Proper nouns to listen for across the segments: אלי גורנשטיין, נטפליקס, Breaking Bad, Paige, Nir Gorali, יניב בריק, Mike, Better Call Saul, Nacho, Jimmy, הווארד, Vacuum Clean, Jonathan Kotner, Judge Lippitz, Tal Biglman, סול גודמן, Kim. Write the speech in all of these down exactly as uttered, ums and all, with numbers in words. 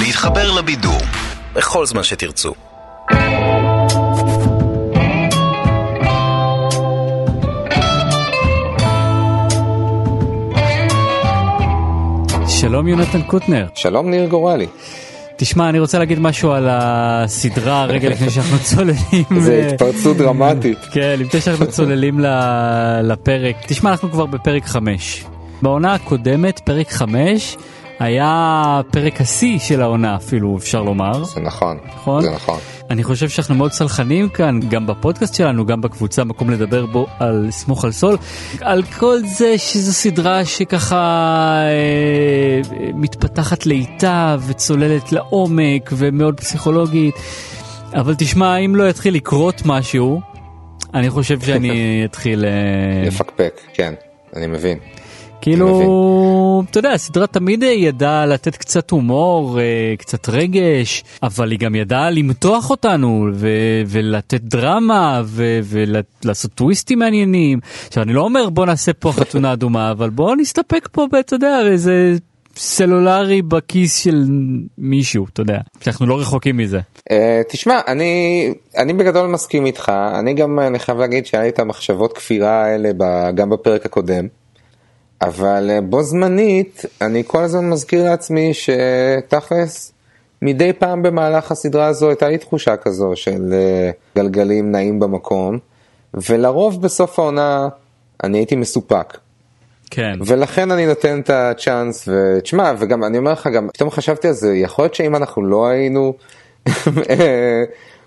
להתחבר לבידור בכל זמן שתרצו. שלום יונתן קוטנר. שלום ניר גורלי. תשמע, אני רוצה להגיד משהו על הסדרה רגע לפני שאנחנו צוללים. זה התפרצות דרמטית. כן, לפני שאנחנו צוללים לפרק. תשמע, אנחנו כבר בפרק חמש. בעונה הקודמת, פרק חמש, היה פרק השיא של העונה אפילו, אפשר לומר. זה נכון, זה נכון. אני חושב שאנחנו מאוד סלחנים כאן, גם בפודקאסט שלנו, גם בקבוצה, מקום לדבר בו על סמוך על סול, על כל זה שזו סדרה שככה אה, מתפתחת לאיתה וצוללת לעומק ומאוד פסיכולוגית. אבל תשמע, אם לא יתחיל לקרות משהו, אני חושב שאני אתחיל... אה... לפקפק, כן, אני מבין. כאילו, אתה יודע, הסדרה תמיד ידעה לתת קצת הומור, קצת רגש, אבל היא גם ידעה למתוח אותנו, ו- ולתת דרמה, ו- ולעשות טוויסטים מעניינים. עכשיו, אני לא אומר בוא נעשה פה חתונה אדומה, אבל בוא נסתפק פה, אתה יודע, איזה סלולרי בכיס של מישהו, אתה יודע, שאנחנו לא רחוקים מזה. תשמע, אני, אני בגדול מסכים איתך, אני גם, אני חייב להגיד שהיה לי את המחשבות כפירה האלה, גם בפרק הקודם, אבל בו זמנית, אני כל הזמן מזכיר לעצמי שתכלס, מדי פעם במהלך הסדרה הזו, הייתה לי תחושה כזו של גלגלים נעים במקום, ולרוב בסוף העונה, אני הייתי מסופק. כן. ולכן אני נותן את הצ'אנס, ותשמע, וגם אני אומר לך גם, פתאום חשבתי על זה, יכול להיות שאם אנחנו לא היינו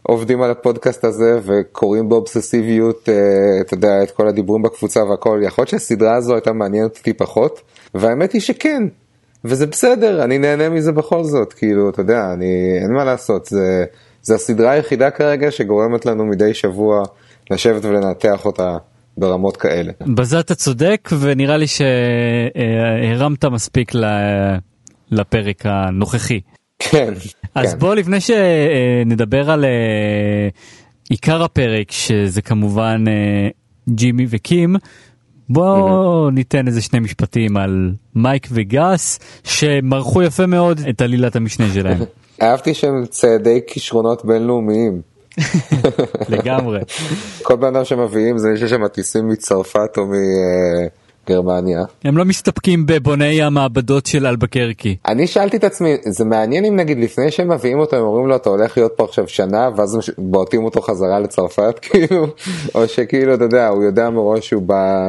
עובדים על הפודקאסט הזה וקוראים באובססיביות, אתה יודע, את כל הדיבורים בקבוצה והכל, יכול להיות שהסדרה הזו הייתה מעניינת אותי פחות, והאמת היא שכן, וזה בסדר, אני נהנה מזה בכל זאת, כאילו, אתה יודע, אני, אין מה לעשות, זה, זה הסדרה היחידה כרגע שגורמת לנו מדי שבוע לשבת ולנתח אותה ברמות כאלה. בזה אתה צודק, ונראה לי שהרמת מספיק לפרק הנוכחי. כן. אז בואו לפני שנדבר על עיקר הפרק, שזה כמובן ג'ימי וקים, בואו ניתן איזה שני משפטים על מייק וגס, שמרחו יפה מאוד את עלילת המשנה שלהם. אהבתי שהם צעדי כישרונות בינלאומיים. לגמרי. כל בנם שמביאים זה מישהו שמטיסים מצרפת או מ... גרמניה. הם לא מסתפקים בבוני המעבדות של אלבקרקי. אני שאלתי את עצמי, זה מעניין אם נגיד לפני שהם מביאים אותו, הם אומרים לו, אתה הולך להיות פה עכשיו שנה, ואז הם בועטים אותו חזרה לצרפת, כאילו, או שכאילו, אתה יודע, הוא יודע מראש שהוא בא,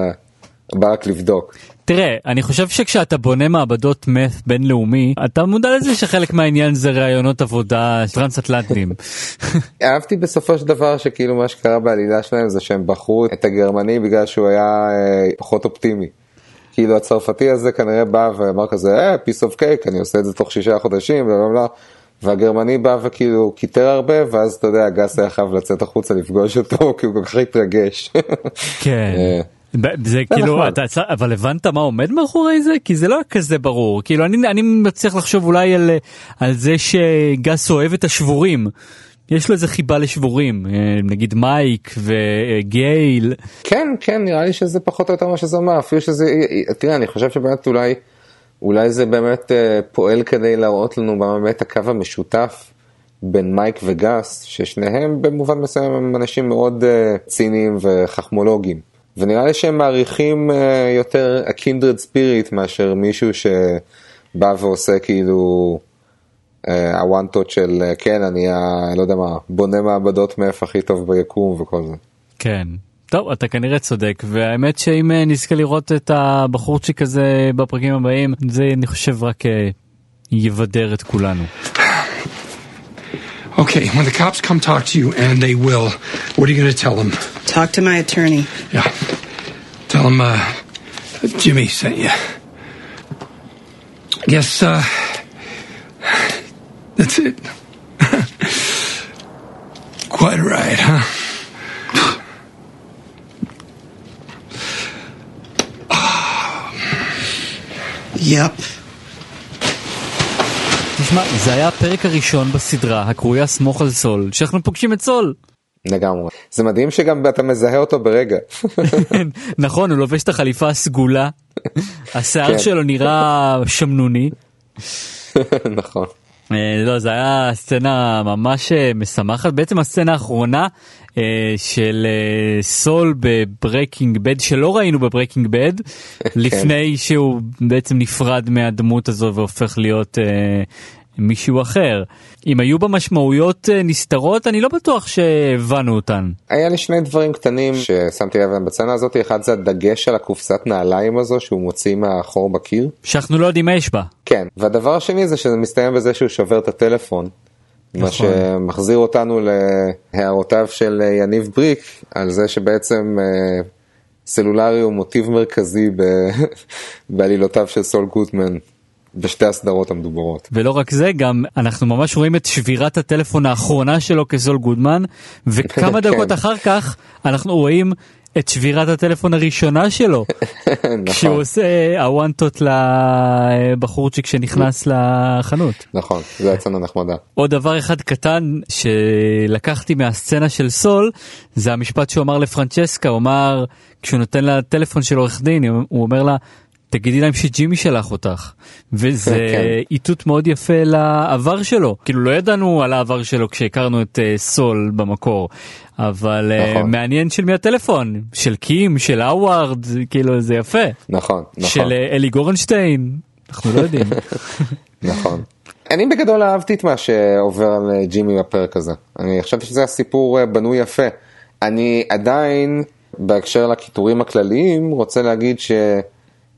בא רק לבדוק. תראה, אני חושב שכשאתה בונה מעבדות מת בינלאומי, אתה מודע לזה שחלק מהעניין זה רעיונות עבודה טרנס-אטלנטיים. אהבתי בסופו של דבר שכאילו מה שקרה בעלילה שלהם זה שהם בחרו את הגרמני בגלל שהוא היה פחות אופטימי. כאילו הצרפתי הזה כנראה בא ואמר כזה, אה, פיס אוף קייק, אני עושה את זה תוך שישה חודשים, והגרמני בא וכאילו כיתר הרבה, ואז אתה יודע, גס היה חייב לצאת החוצה לפגוש אותו, כי הוא כל כך התרגש. כן. זה כאילו, אתה, אבל הבנת מה עומד מאחורי זה? כי זה לא כזה ברור. כאילו, אני, אני מצליח לחשוב אולי על, על זה שגס אוהב את השבורים. יש לו איזה חיבה לשבורים. נגיד מייק וגייל. כן, כן, נראה לי שזה פחות או יותר מה שזה אומר. אפילו שזה, תראה, אני חושב שבאמת אולי, אולי זה באמת פועל כדי להראות לנו באמת הקו המשותף בין מייק וגס, ששניהם במובן מסוים הם אנשים מאוד ציניים וחכמולוגיים. ונראה לי שהם מעריכים יותר הקינדרד ספיריט מאשר מישהו שבא ועושה כאילו הוואנטות של כן, אני לא יודע מה, בונה מעבדות מאיפה הכי טוב ביקום וכל זה. כן. טוב, אתה כנראה צודק, והאמת שאם נזכה לראות את הבחורצ'יק הזה בפרקים הבאים, זה אני חושב רק יבדר את כולנו. Okay, when the cops come talk to you, and they will, what are you going to tell them? Talk to my attorney. Yeah. Tell them uh, Jimmy sent you. I guess uh, that's it. Quite a ride, huh? Yep. תשמע, זה היה הפרק הראשון בסדרה, הקרויה סמוך על סול, שאנחנו פוגשים את סול. לגמרי. זה מדהים שגם אתה מזהה אותו ברגע. נכון, הוא לובש את החליפה הסגולה, השיער שלו נראה שמנוני. נכון. לא, זה היה סצנה ממש משמחת, בעצם הסצנה האחרונה של סול בברקינג בד, שלא ראינו בברקינג בד, לפני שהוא בעצם נפרד מהדמות הזו והופך להיות מישהו אחר. אם היו בה משמעויות נסתרות, אני לא בטוח שהבנו אותן. היה לי שני דברים קטנים ששמתי לב בצנה הזאת, אחד זה הדגש על הקופסת נעליים הזו שהוא מוציא מהחור בקיר. שאנחנו לא יודעים מה יש בה. כן, והדבר השני זה שזה מסתיים בזה שהוא שובר את הטלפון, נכון. מה שמחזיר אותנו להערותיו של יניב בריק, על זה שבעצם סלולרי הוא מוטיב מרכזי ב... בעלילותיו של סול גוטמן. בשתי הסדרות המדוברות. ולא רק זה, גם אנחנו ממש רואים את שבירת הטלפון האחרונה שלו כסול גודמן, וכמה דקות אחר כך אנחנו רואים את שבירת הטלפון הראשונה שלו, כשהוא עושה הוואנטות לבחורצ'יק שנכנס לחנות. נכון, זה הצנה נחמדה. עוד דבר אחד קטן שלקחתי מהסצנה של סול, זה המשפט שהוא אמר לפרנצ'סקה, הוא אמר, כשהוא נותן לה טלפון של עורך דין, הוא אומר לה, תגידי להם שג'ימי שלח אותך, וזה איתות מאוד יפה לעבר שלו, כאילו לא ידענו על העבר שלו כשהכרנו את סול במקור, אבל מעניין של מי הטלפון, של קים, של האוורד, כאילו זה יפה, נכון, של אלי גורנשטיין, אנחנו לא יודעים. נכון. אני בגדול אהבתי את מה שעובר על ג'ימי בפרק הזה, אני חשבתי שזה הסיפור בנוי יפה, אני עדיין בהקשר לכיתורים הכלליים רוצה להגיד ש...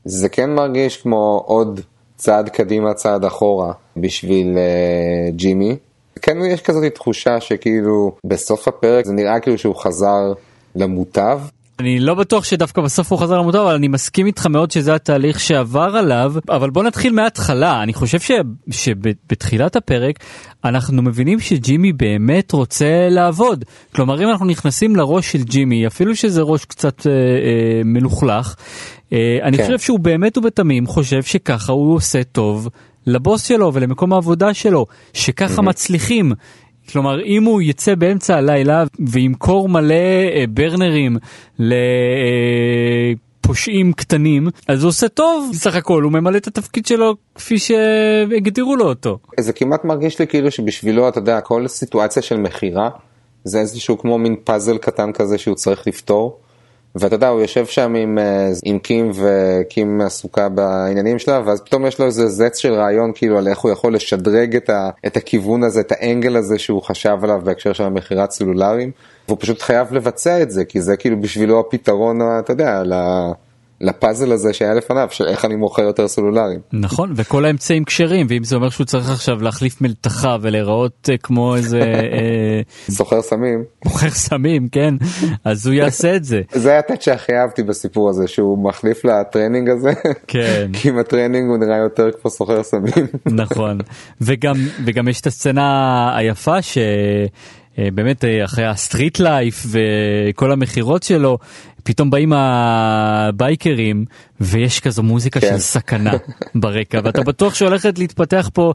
זה כן מרגיש כמו עוד צעד קדימה, צעד אחורה בשביל uh, ג'ימי. כן יש כזאת תחושה שכאילו בסוף הפרק זה נראה כאילו שהוא חזר למוטב. אני לא בטוח שדווקא בסוף הוא חזר למוטב, אבל אני מסכים איתך מאוד שזה התהליך שעבר עליו, אבל בוא נתחיל מההתחלה. אני חושב ש... שבתחילת הפרק אנחנו מבינים שג'ימי באמת רוצה לעבוד. כלומר, אם אנחנו נכנסים לראש של ג'ימי, אפילו שזה ראש קצת אה, אה, מלוכלך, אני חושב שהוא באמת ובתמים חושב שככה הוא עושה טוב לבוס שלו ולמקום העבודה שלו, שככה מצליחים. כלומר, אם הוא יצא באמצע הלילה וימכור מלא ברנרים לפושעים קטנים, אז הוא עושה טוב, סך הכל, הוא ממלא את התפקיד שלו כפי שהגדירו לו אותו. זה כמעט מרגיש לי כאילו שבשבילו, אתה יודע, כל סיטואציה של מחירה, זה איזשהו כמו מין פאזל קטן כזה שהוא צריך לפתור. ואתה יודע, הוא יושב שם עם, עם קים, וקים עסוקה בעניינים שלה, ואז פתאום יש לו איזה זץ של רעיון, כאילו על איך הוא יכול לשדרג את, ה, את הכיוון הזה, את האנגל הזה שהוא חשב עליו בהקשר של המחירת סלולריים, והוא פשוט חייב לבצע את זה, כי זה כאילו בשבילו הפתרון, אתה יודע, לפאזל הזה שהיה לפניו, של איך אני מוכר יותר סלולריים. נכון, וכל האמצעים קשרים, ואם זה אומר שהוא צריך עכשיו להחליף מלתחה ולהיראות כמו איזה... סוחר סמים. סוחר סמים, כן. אז הוא יעשה את זה. זה היה תת שהכי אהבתי בסיפור הזה, שהוא מחליף לטרנינג הזה. כן. כי עם הטרנינג הוא נראה יותר כמו סוחר סמים. נכון. וגם, וגם יש את הסצנה היפה ש... באמת אחרי הסטריט לייף וכל המחירות שלו, פתאום באים הבייקרים ויש כזו מוזיקה של סכנה ברקע, ואתה בטוח שהולכת להתפתח פה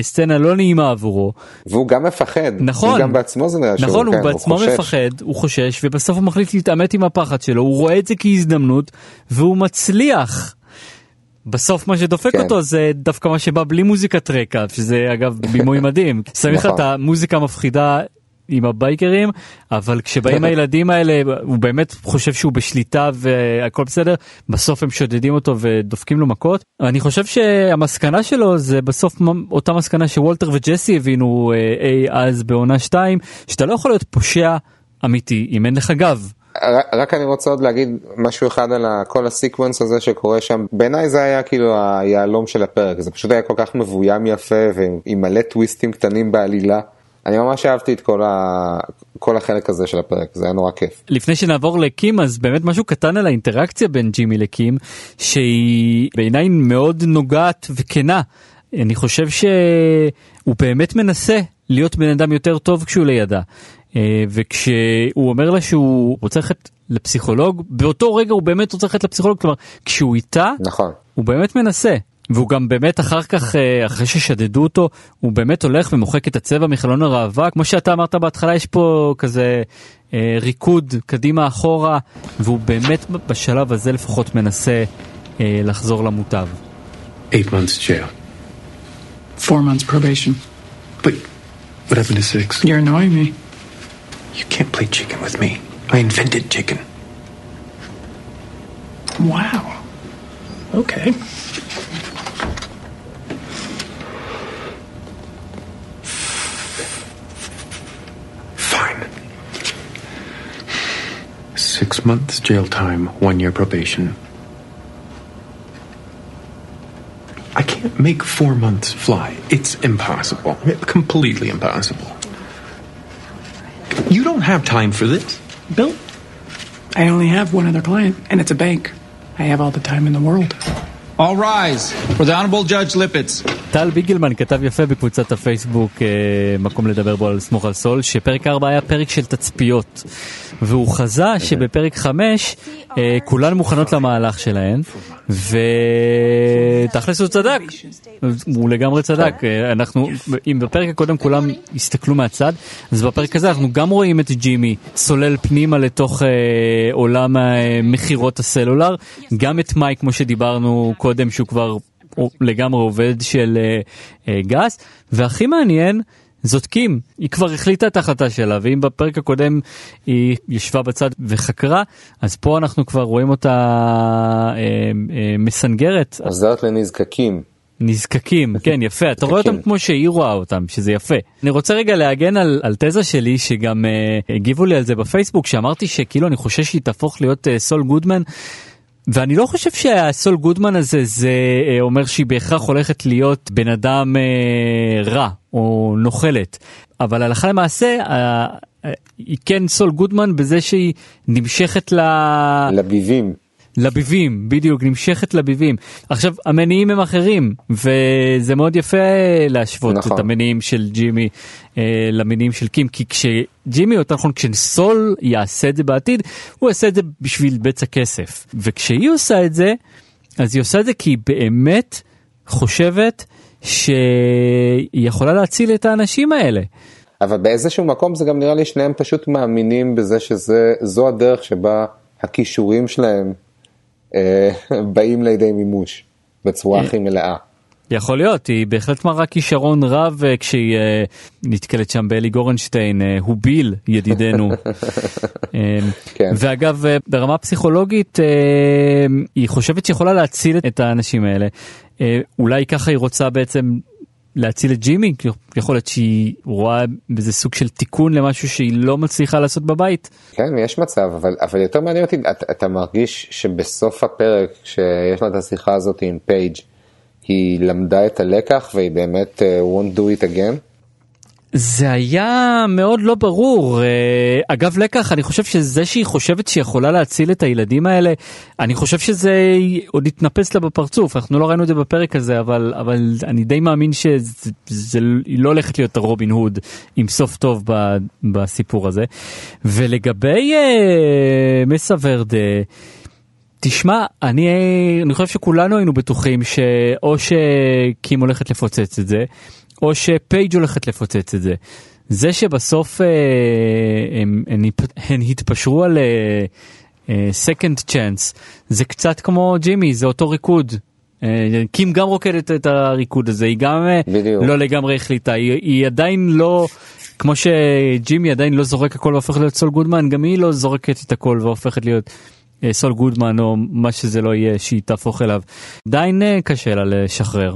סצנה לא נעימה עבורו. והוא גם מפחד. נכון. גם בעצמו זה נראה שהוא. נכון, הוא בעצמו מפחד, הוא חושש, ובסוף הוא מחליט להתעמת עם הפחד שלו, הוא רואה את זה כהזדמנות, והוא מצליח. בסוף מה שדופק אותו זה דווקא מה שבא בלי מוזיקת רקע, שזה אגב בימוי מדהים. סמיך את המוזיקה מפחידה עם הבייקרים, אבל כשבאים הילדים האלה, הוא באמת חושב שהוא בשליטה והכל בסדר, בסוף הם שודדים אותו ודופקים לו מכות. אני חושב שהמסקנה שלו זה בסוף אותה מסקנה שוולטר וג'סי הבינו אי אז בעונה שתיים, שאתה לא יכול להיות פושע אמיתי, אם אין לך גב. רק אני רוצה עוד להגיד משהו אחד על כל הסיקוונס הזה שקורה שם. בעיניי זה היה כאילו היעלום של הפרק, זה פשוט היה כל כך מבוים יפה ועם מלא טוויסטים קטנים בעלילה. אני ממש אהבתי את כל, ה... כל החלק הזה של הפרק, זה היה נורא כיף. לפני שנעבור לקים, אז באמת משהו קטן על האינטראקציה בין ג'ימי לקים, שהיא בעיניי מאוד נוגעת וכנה. אני חושב שהוא באמת מנסה להיות בן אדם יותר טוב כשהוא לידה. וכשהוא אומר לה שהוא רוצה ללכת לפסיכולוג, באותו רגע הוא באמת רוצה ללכת לפסיכולוג, כלומר, כשהוא איתה, נכון. הוא באמת מנסה, והוא גם באמת אחר כך, אחרי ששדדו אותו, הוא באמת הולך ומוחק את הצבע מחלון הראווה, כמו שאתה אמרת בהתחלה, יש פה כזה אה, ריקוד קדימה אחורה, והוא באמת בשלב הזה לפחות מנסה אה, לחזור למוטב. eight months jail. Four months probation. But what happened to six? You're annoying me. You can't play chicken with me. I invented chicken. Wow. Okay. Fine. Six months jail time, one year probation. I can't make four months fly. It's impossible. Completely impossible. You don't have time for this, Bill. I only have one other client, and it's a bank. I have all the time in the world. All rise for the honorable Judge Lippitz. טל ביגלמן כתב יפה בקבוצת הפייסבוק, מקום לדבר בו על סמוך על סול, שפרק ארבע היה פרק של תצפיות, והוא חזה שבפרק חמש כולן מוכנות למהלך שלהן, ותכלס הוא צדק, הוא לגמרי צדק. אנחנו, אם בפרק הקודם כולם הסתכלו מהצד, אז בפרק הזה אנחנו גם רואים את ג'ימי סולל פנימה לתוך עולם מחירות הסלולר, גם את מייק כמו שדיברנו קודם שהוא כבר לגמרי עובד של uh, uh, גס, והכי מעניין זאת קים, היא כבר החליטה את ההחלטה שלה, ואם בפרק הקודם היא ישבה בצד וחקרה, אז פה אנחנו כבר רואים אותה uh, uh, מסנגרת. עזרת לנזקקים. נזקקים, כן, יפה, אתה רואה אותם כמו שהיא רואה אותם, שזה יפה. אני רוצה רגע להגן על, על תזה שלי, שגם uh, הגיבו לי על זה בפייסבוק, שאמרתי שכאילו אני חושש שהיא תהפוך להיות uh, סול גודמן, ואני לא חושב שהסול גודמן הזה זה אומר שהיא בהכרח הולכת להיות בן אדם רע או נוחלת, אבל הלכה למעשה היא כן סול גודמן בזה שהיא נמשכת ל... לביבים. לביבים, בדיוק, נמשכת לביבים. עכשיו, המניעים הם אחרים, וזה מאוד יפה להשוות נכון. את המניעים של ג'ימי אה, למניעים של קים, כי כשג'ימי, או נכון, כשסול יעשה את זה בעתיד, הוא יעשה את זה בשביל בצע כסף. וכשהיא עושה את זה, אז היא עושה את זה כי היא באמת חושבת שהיא יכולה להציל את האנשים האלה. אבל באיזשהו מקום זה גם נראה לי שניהם פשוט מאמינים בזה שזו הדרך שבה הכישורים שלהם באים לידי מימוש בצורה הכי מלאה. יכול להיות, היא בהחלט מראה כישרון רב כשהיא נתקלת שם באלי גורנשטיין, הוא ביל ידידנו. ואגב, ברמה פסיכולוגית היא חושבת שיכולה להציל את האנשים האלה. אולי ככה היא רוצה בעצם להציל את ג'ימי, יכול להיות שהיא רואה בזה סוג של תיקון למשהו שהיא לא מצליחה לעשות בבית. כן, יש מצב, אבל, אבל יותר מעניין אותי, אתה, אתה מרגיש שבסוף הפרק, שיש לה את השיחה הזאת עם פייג', היא למדה את הלקח והיא באמת uh, won't do it again? זה היה מאוד לא ברור. אגב לקח, אני חושב שזה שהיא חושבת שיכולה להציל את הילדים האלה, אני חושב שזה עוד יתנפס לה בפרצוף, אנחנו לא ראינו את זה בפרק הזה, אבל, אבל אני די מאמין שהיא לא הולכת להיות הרובין הוד עם סוף טוב ב, בסיפור הזה. ולגבי אה, מסוורדה, תשמע, אני, אני חושב שכולנו היינו בטוחים שאו שקים הולכת לפוצץ את זה, או שפייג' הולכת לפוצץ את זה. זה שבסוף אה, הם, הם, הם התפשרו על אה, second chance, זה קצת כמו ג'ימי, זה אותו ריקוד. אה, קים גם רוקדת את הריקוד הזה, היא גם בדיוק. לא לגמרי החליטה, היא, היא עדיין לא, כמו שג'ימי עדיין לא זורק הכל והופך להיות סול גודמן, גם היא לא זורקת את הכל והופכת להיות אה, סול גודמן, או מה שזה לא יהיה שהיא תהפוך אליו. עדיין אה, קשה לה לשחרר.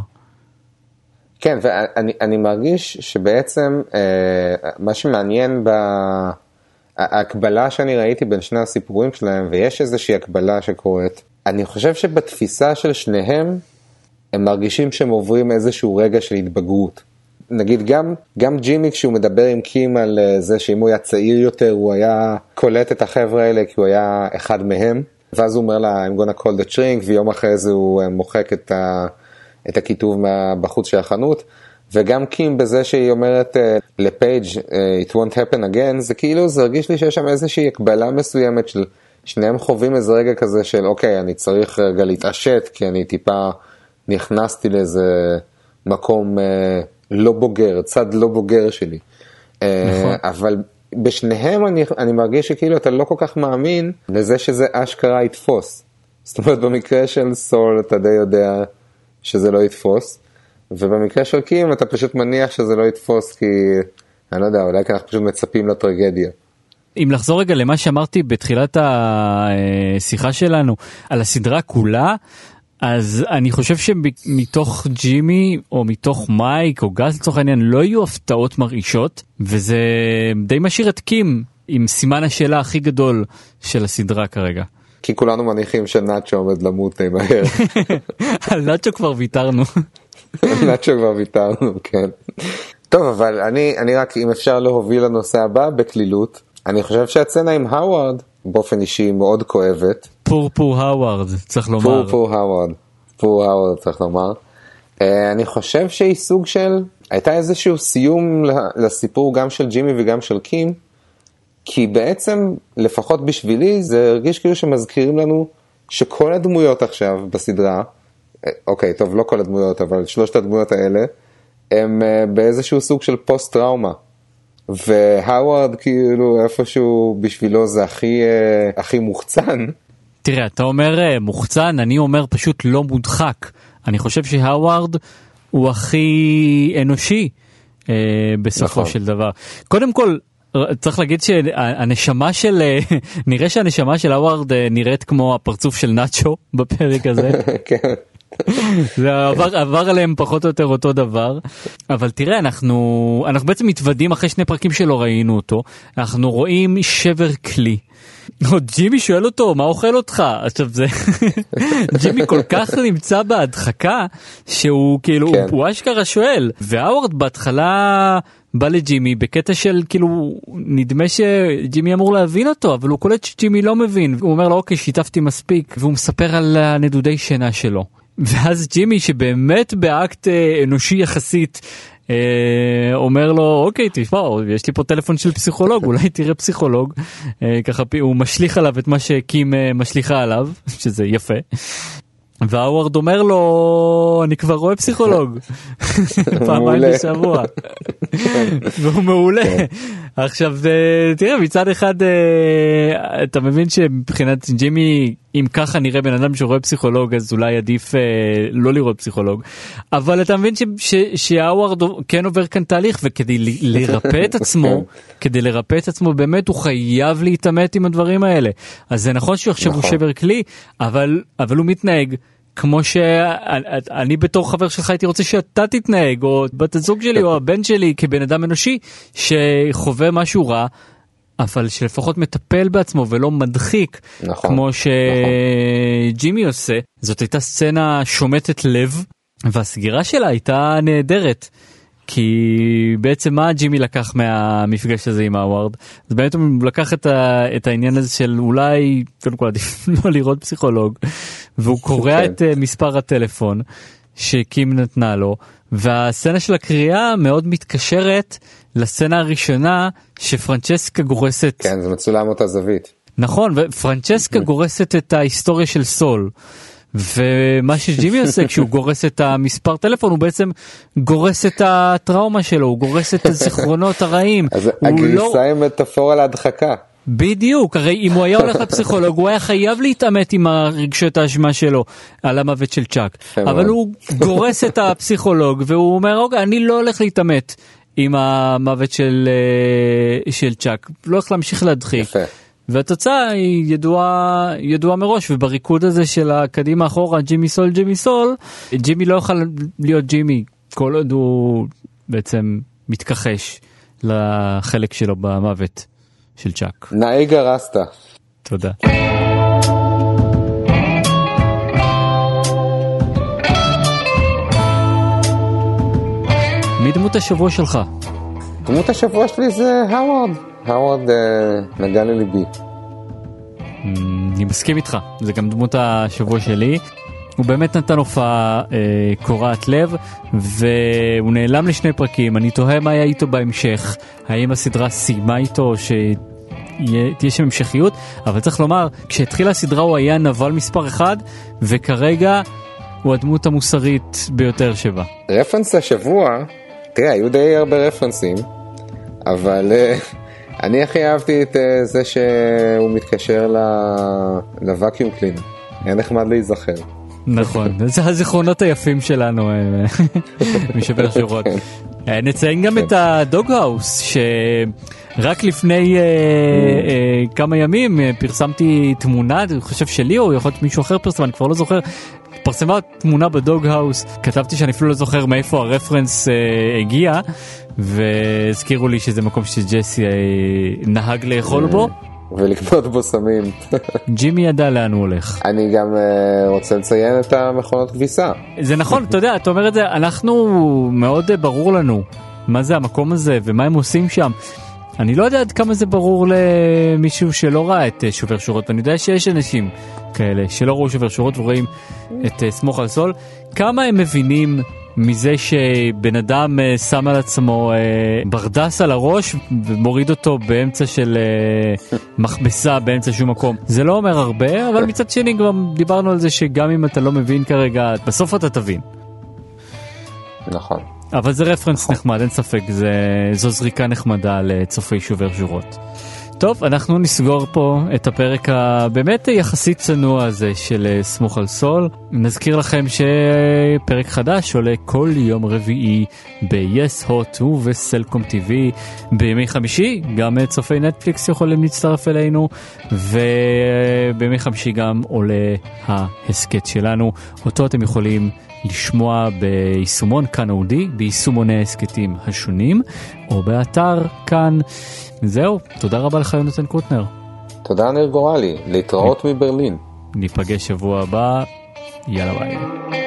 כן, ואני אני מרגיש שבעצם אה, מה שמעניין בהקבלה שאני ראיתי בין שני הסיפורים שלהם, ויש איזושהי הקבלה שקורית, אני חושב שבתפיסה של שניהם, הם מרגישים שהם עוברים איזשהו רגע של התבגרות. נגיד גם, גם ג'ימי כשהוא מדבר עם קים על זה שאם הוא היה צעיר יותר, הוא היה קולט את החבר'ה האלה כי הוא היה אחד מהם, ואז הוא אומר לה, I'm gonna call the shrink, ויום אחרי זה הוא מוחק את ה... את הכיתוב בחוץ של החנות, וגם קים בזה שהיא אומרת לפייג' it won't happen again, זה כאילו, זה הרגיש לי שיש שם איזושהי הקבלה מסוימת של שניהם חווים איזה רגע כזה של, אוקיי, אני צריך רגע להתעשת, כי אני טיפה נכנסתי לאיזה מקום לא בוגר, צד לא בוגר שלי. נכון. אבל בשניהם אני, אני מרגיש שכאילו אתה לא כל כך מאמין לזה שזה אשכרה יתפוס. זאת אומרת, במקרה של סול, אתה די יודע שזה לא יתפוס, ובמקרה של קים אתה פשוט מניח שזה לא יתפוס, כי אני לא יודע, אולי כי אנחנו פשוט מצפים לטרגדיה. אם לחזור רגע למה שאמרתי בתחילת השיחה שלנו על הסדרה כולה, אז אני חושב שמתוך ג'ימי או מתוך מייק או גס לצורך העניין לא יהיו הפתעות מרעישות, וזה די משאיר את קים עם סימן השאלה הכי גדול של הסדרה כרגע. כי כולנו מניחים שנאצ'ו עומד למות די מהר. על נאצ'ו כבר ויתרנו. על נאצ'ו כבר ויתרנו, כן. טוב, אבל אני, אני רק, אם אפשר להוביל לנושא הבא בכלילות, אני חושב שהצנה עם האוורד באופן אישי מאוד כואבת. פור פור האוורד, צריך לומר. פור פור האוורד, פור האוורד, צריך לומר. אני חושב שהיא סוג של, הייתה איזשהו סיום לסיפור גם של ג'ימי וגם של קים, כי בעצם, לפחות בשבילי, זה הרגיש כאילו שמזכירים לנו שכל הדמויות עכשיו בסדרה, אוקיי, טוב, לא כל הדמויות, אבל שלושת הדמויות האלה, הם באיזשהו סוג של פוסט-טראומה. והאוורד, כאילו, איפשהו בשבילו זה הכי, הכי מוחצן. תראה, אתה אומר מוחצן, אני אומר פשוט לא מודחק. אני חושב שהאוורד הוא הכי אנושי, אה, בסופו נכון. של דבר. קודם כל, צריך להגיד שהנשמה של, נראה שהנשמה של האוורד נראית כמו הפרצוף של נאצ'ו בפרק הזה. כן. זה עבר, עבר עליהם פחות או יותר אותו דבר, אבל תראה, אנחנו, אנחנו בעצם מתוודים אחרי שני פרקים שלא ראינו אותו, אנחנו רואים שבר כלי. ג'ימי שואל אותו, מה אוכל אותך? עכשיו זה, ג'ימי כל כך נמצא בהדחקה, שהוא כאילו, כן. הוא אשכרה שואל, והאוורד בהתחלה בא לג'ימי בקטע של כאילו, נדמה שג'ימי אמור להבין אותו, אבל הוא קולט שג'ימי לא מבין, הוא אומר לו, אוקיי, שיתפתי מספיק, והוא מספר על הנדודי שינה שלו. ואז ג'ימי שבאמת באקט אנושי יחסית אומר לו, אוקיי, תשמע, יש לי פה טלפון של פסיכולוג, אולי תראה פסיכולוג, ככה הוא משליך עליו את מה שקים משליחה עליו, שזה יפה. והאוורד אומר לו, אני כבר רואה פסיכולוג, פעמיים בשבוע, והוא מעולה. עכשיו, תראה, מצד אחד, אתה מבין שמבחינת ג'ימי, אם ככה נראה בן אדם שרואה פסיכולוג, אז אולי עדיף לא לראות פסיכולוג, אבל אתה מבין שהאוורד כן עובר כאן תהליך, וכדי לרפא את עצמו, כדי לרפא את עצמו, באמת הוא חייב להתאמת עם הדברים האלה. אז זה נכון שהוא עכשיו הוא שבר כלי, אבל הוא מתנהג, כמו שאני בתור חבר שלך הייתי רוצה שאתה תתנהג, או בת הזוג שלי או הבן שלי כבן אדם אנושי שחווה משהו רע, אבל שלפחות מטפל בעצמו ולא מדחיק, נכון, כמו שג'ימי נכון. עושה. זאת הייתה סצנה שומטת לב, והסגירה שלה הייתה נהדרת, כי בעצם מה ג'ימי לקח מהמפגש הזה עם האוורד? אז באמת הוא לקח את, ה, את העניין הזה של אולי, קודם כל עדיף לא לראות פסיכולוג, והוא קורא את uh, מספר הטלפון שקים נתנה לו, והסצנה של הקריאה מאוד מתקשרת לסצנה הראשונה שפרנצ'סקה גורסת. כן, זה מצולם אותה זווית. נכון, ופרנצ'סקה גורסת את ההיסטוריה של סול. ומה שג'ימי עושה כשהוא גורס את המספר טלפון, הוא בעצם גורס את הטראומה שלו, הוא גורס את הזיכרונות הרעים. אז הגריסה היא מטאפורה להדחקה. בדיוק, הרי אם הוא היה הולך לפסיכולוג, הוא היה חייב להתאמת עם הרגשות האשמה שלו על המוות של צ'אק. אבל הוא גורס את הפסיכולוג, והוא אומר, אוקיי, אני לא הולך להתאמת עם המוות של, של צ'אק. לא הולך להמשיך להדחיק. יפה. והתוצאה היא ידועה, ידועה מראש, ובריקוד הזה של הקדימה אחורה, ג'ימי סול, ג'ימי סול, ג'ימי לא יוכל להיות ג'ימי, כל עוד הוא בעצם מתכחש לחלק שלו במוות של צ'אק. נאי גרסת. תודה. מי דמות השבוע שלך? דמות השבוע שלי זה האוורד. האוורד נגע לליבי. אני מסכים איתך, זה גם דמות השבוע שלי. הוא באמת נתן הופעה קורעת לב, והוא נעלם לשני פרקים. אני תוהה מה היה איתו בהמשך, האם הסדרה סיימה איתו, שתהיה שם המשכיות, אבל צריך לומר, כשהתחילה הסדרה הוא היה נבל מספר אחד, וכרגע הוא הדמות המוסרית ביותר שבה. רפרנס השבוע, תראה, היו די הרבה רפרנסים, אבל אני הכי אהבתי את זה שהוא מתקשר לוואקיום קלין. היה נחמד להיזכר. נכון, זה הזיכרונות היפים שלנו משבר שורות. נציין גם את הדוגהאוס שרק לפני כמה ימים פרסמתי תמונה, אני חושב שלי או יכול להיות מישהו אחר פרסם, אני כבר לא זוכר, פרסמה תמונה בדוגהאוס, כתבתי שאני אפילו לא זוכר מאיפה הרפרנס הגיע, והזכירו לי שזה מקום שג'סי נהג לאכול בו ולקנות בו סמים. ג'ימי ידע לאן הוא הולך. אני גם uh, רוצה לציין את המכונות כביסה. זה נכון, אתה יודע, אתה אומר את זה, אנחנו מאוד uh, ברור לנו מה זה המקום הזה ומה הם עושים שם. אני לא יודע עד כמה זה ברור למישהו שלא ראה את uh, שובר שורות. אני יודע שיש אנשים כאלה שלא ראו שובר שורות ורואים את uh, סמוך על סול. כמה הם מבינים מזה שבן אדם שם על עצמו ברדס על הראש ומוריד אותו באמצע של מכבסה, באמצע שום מקום. זה לא אומר הרבה, אבל מצד שני גם דיברנו על זה שגם אם אתה לא מבין כרגע, בסוף אתה תבין. נכון. אבל זה רפרנס נחמד, אין ספק, זו זריקה נחמדה לצופי שובר שורות. טוב, אנחנו נסגור פה את הפרק הבאמת יחסית צנוע הזה של סמוך על סול. נזכיר לכם שפרק חדש עולה כל יום רביעי ב-Yes Hot ובסלקום טי וי. בימי חמישי גם צופי נטפליקס יכולים להצטרף אלינו, ובימי חמישי גם עולה ההסקט שלנו. אותו אתם יכולים לשמוע ביישומון כאן אודי, ביישומוני ההסקטים השונים, או באתר כאן. זהו, תודה רבה לך יונתן קוטנר. תודה ניר גורלי, להתראות מברלין. ניפגש שבוע הבא, יאללה ביי.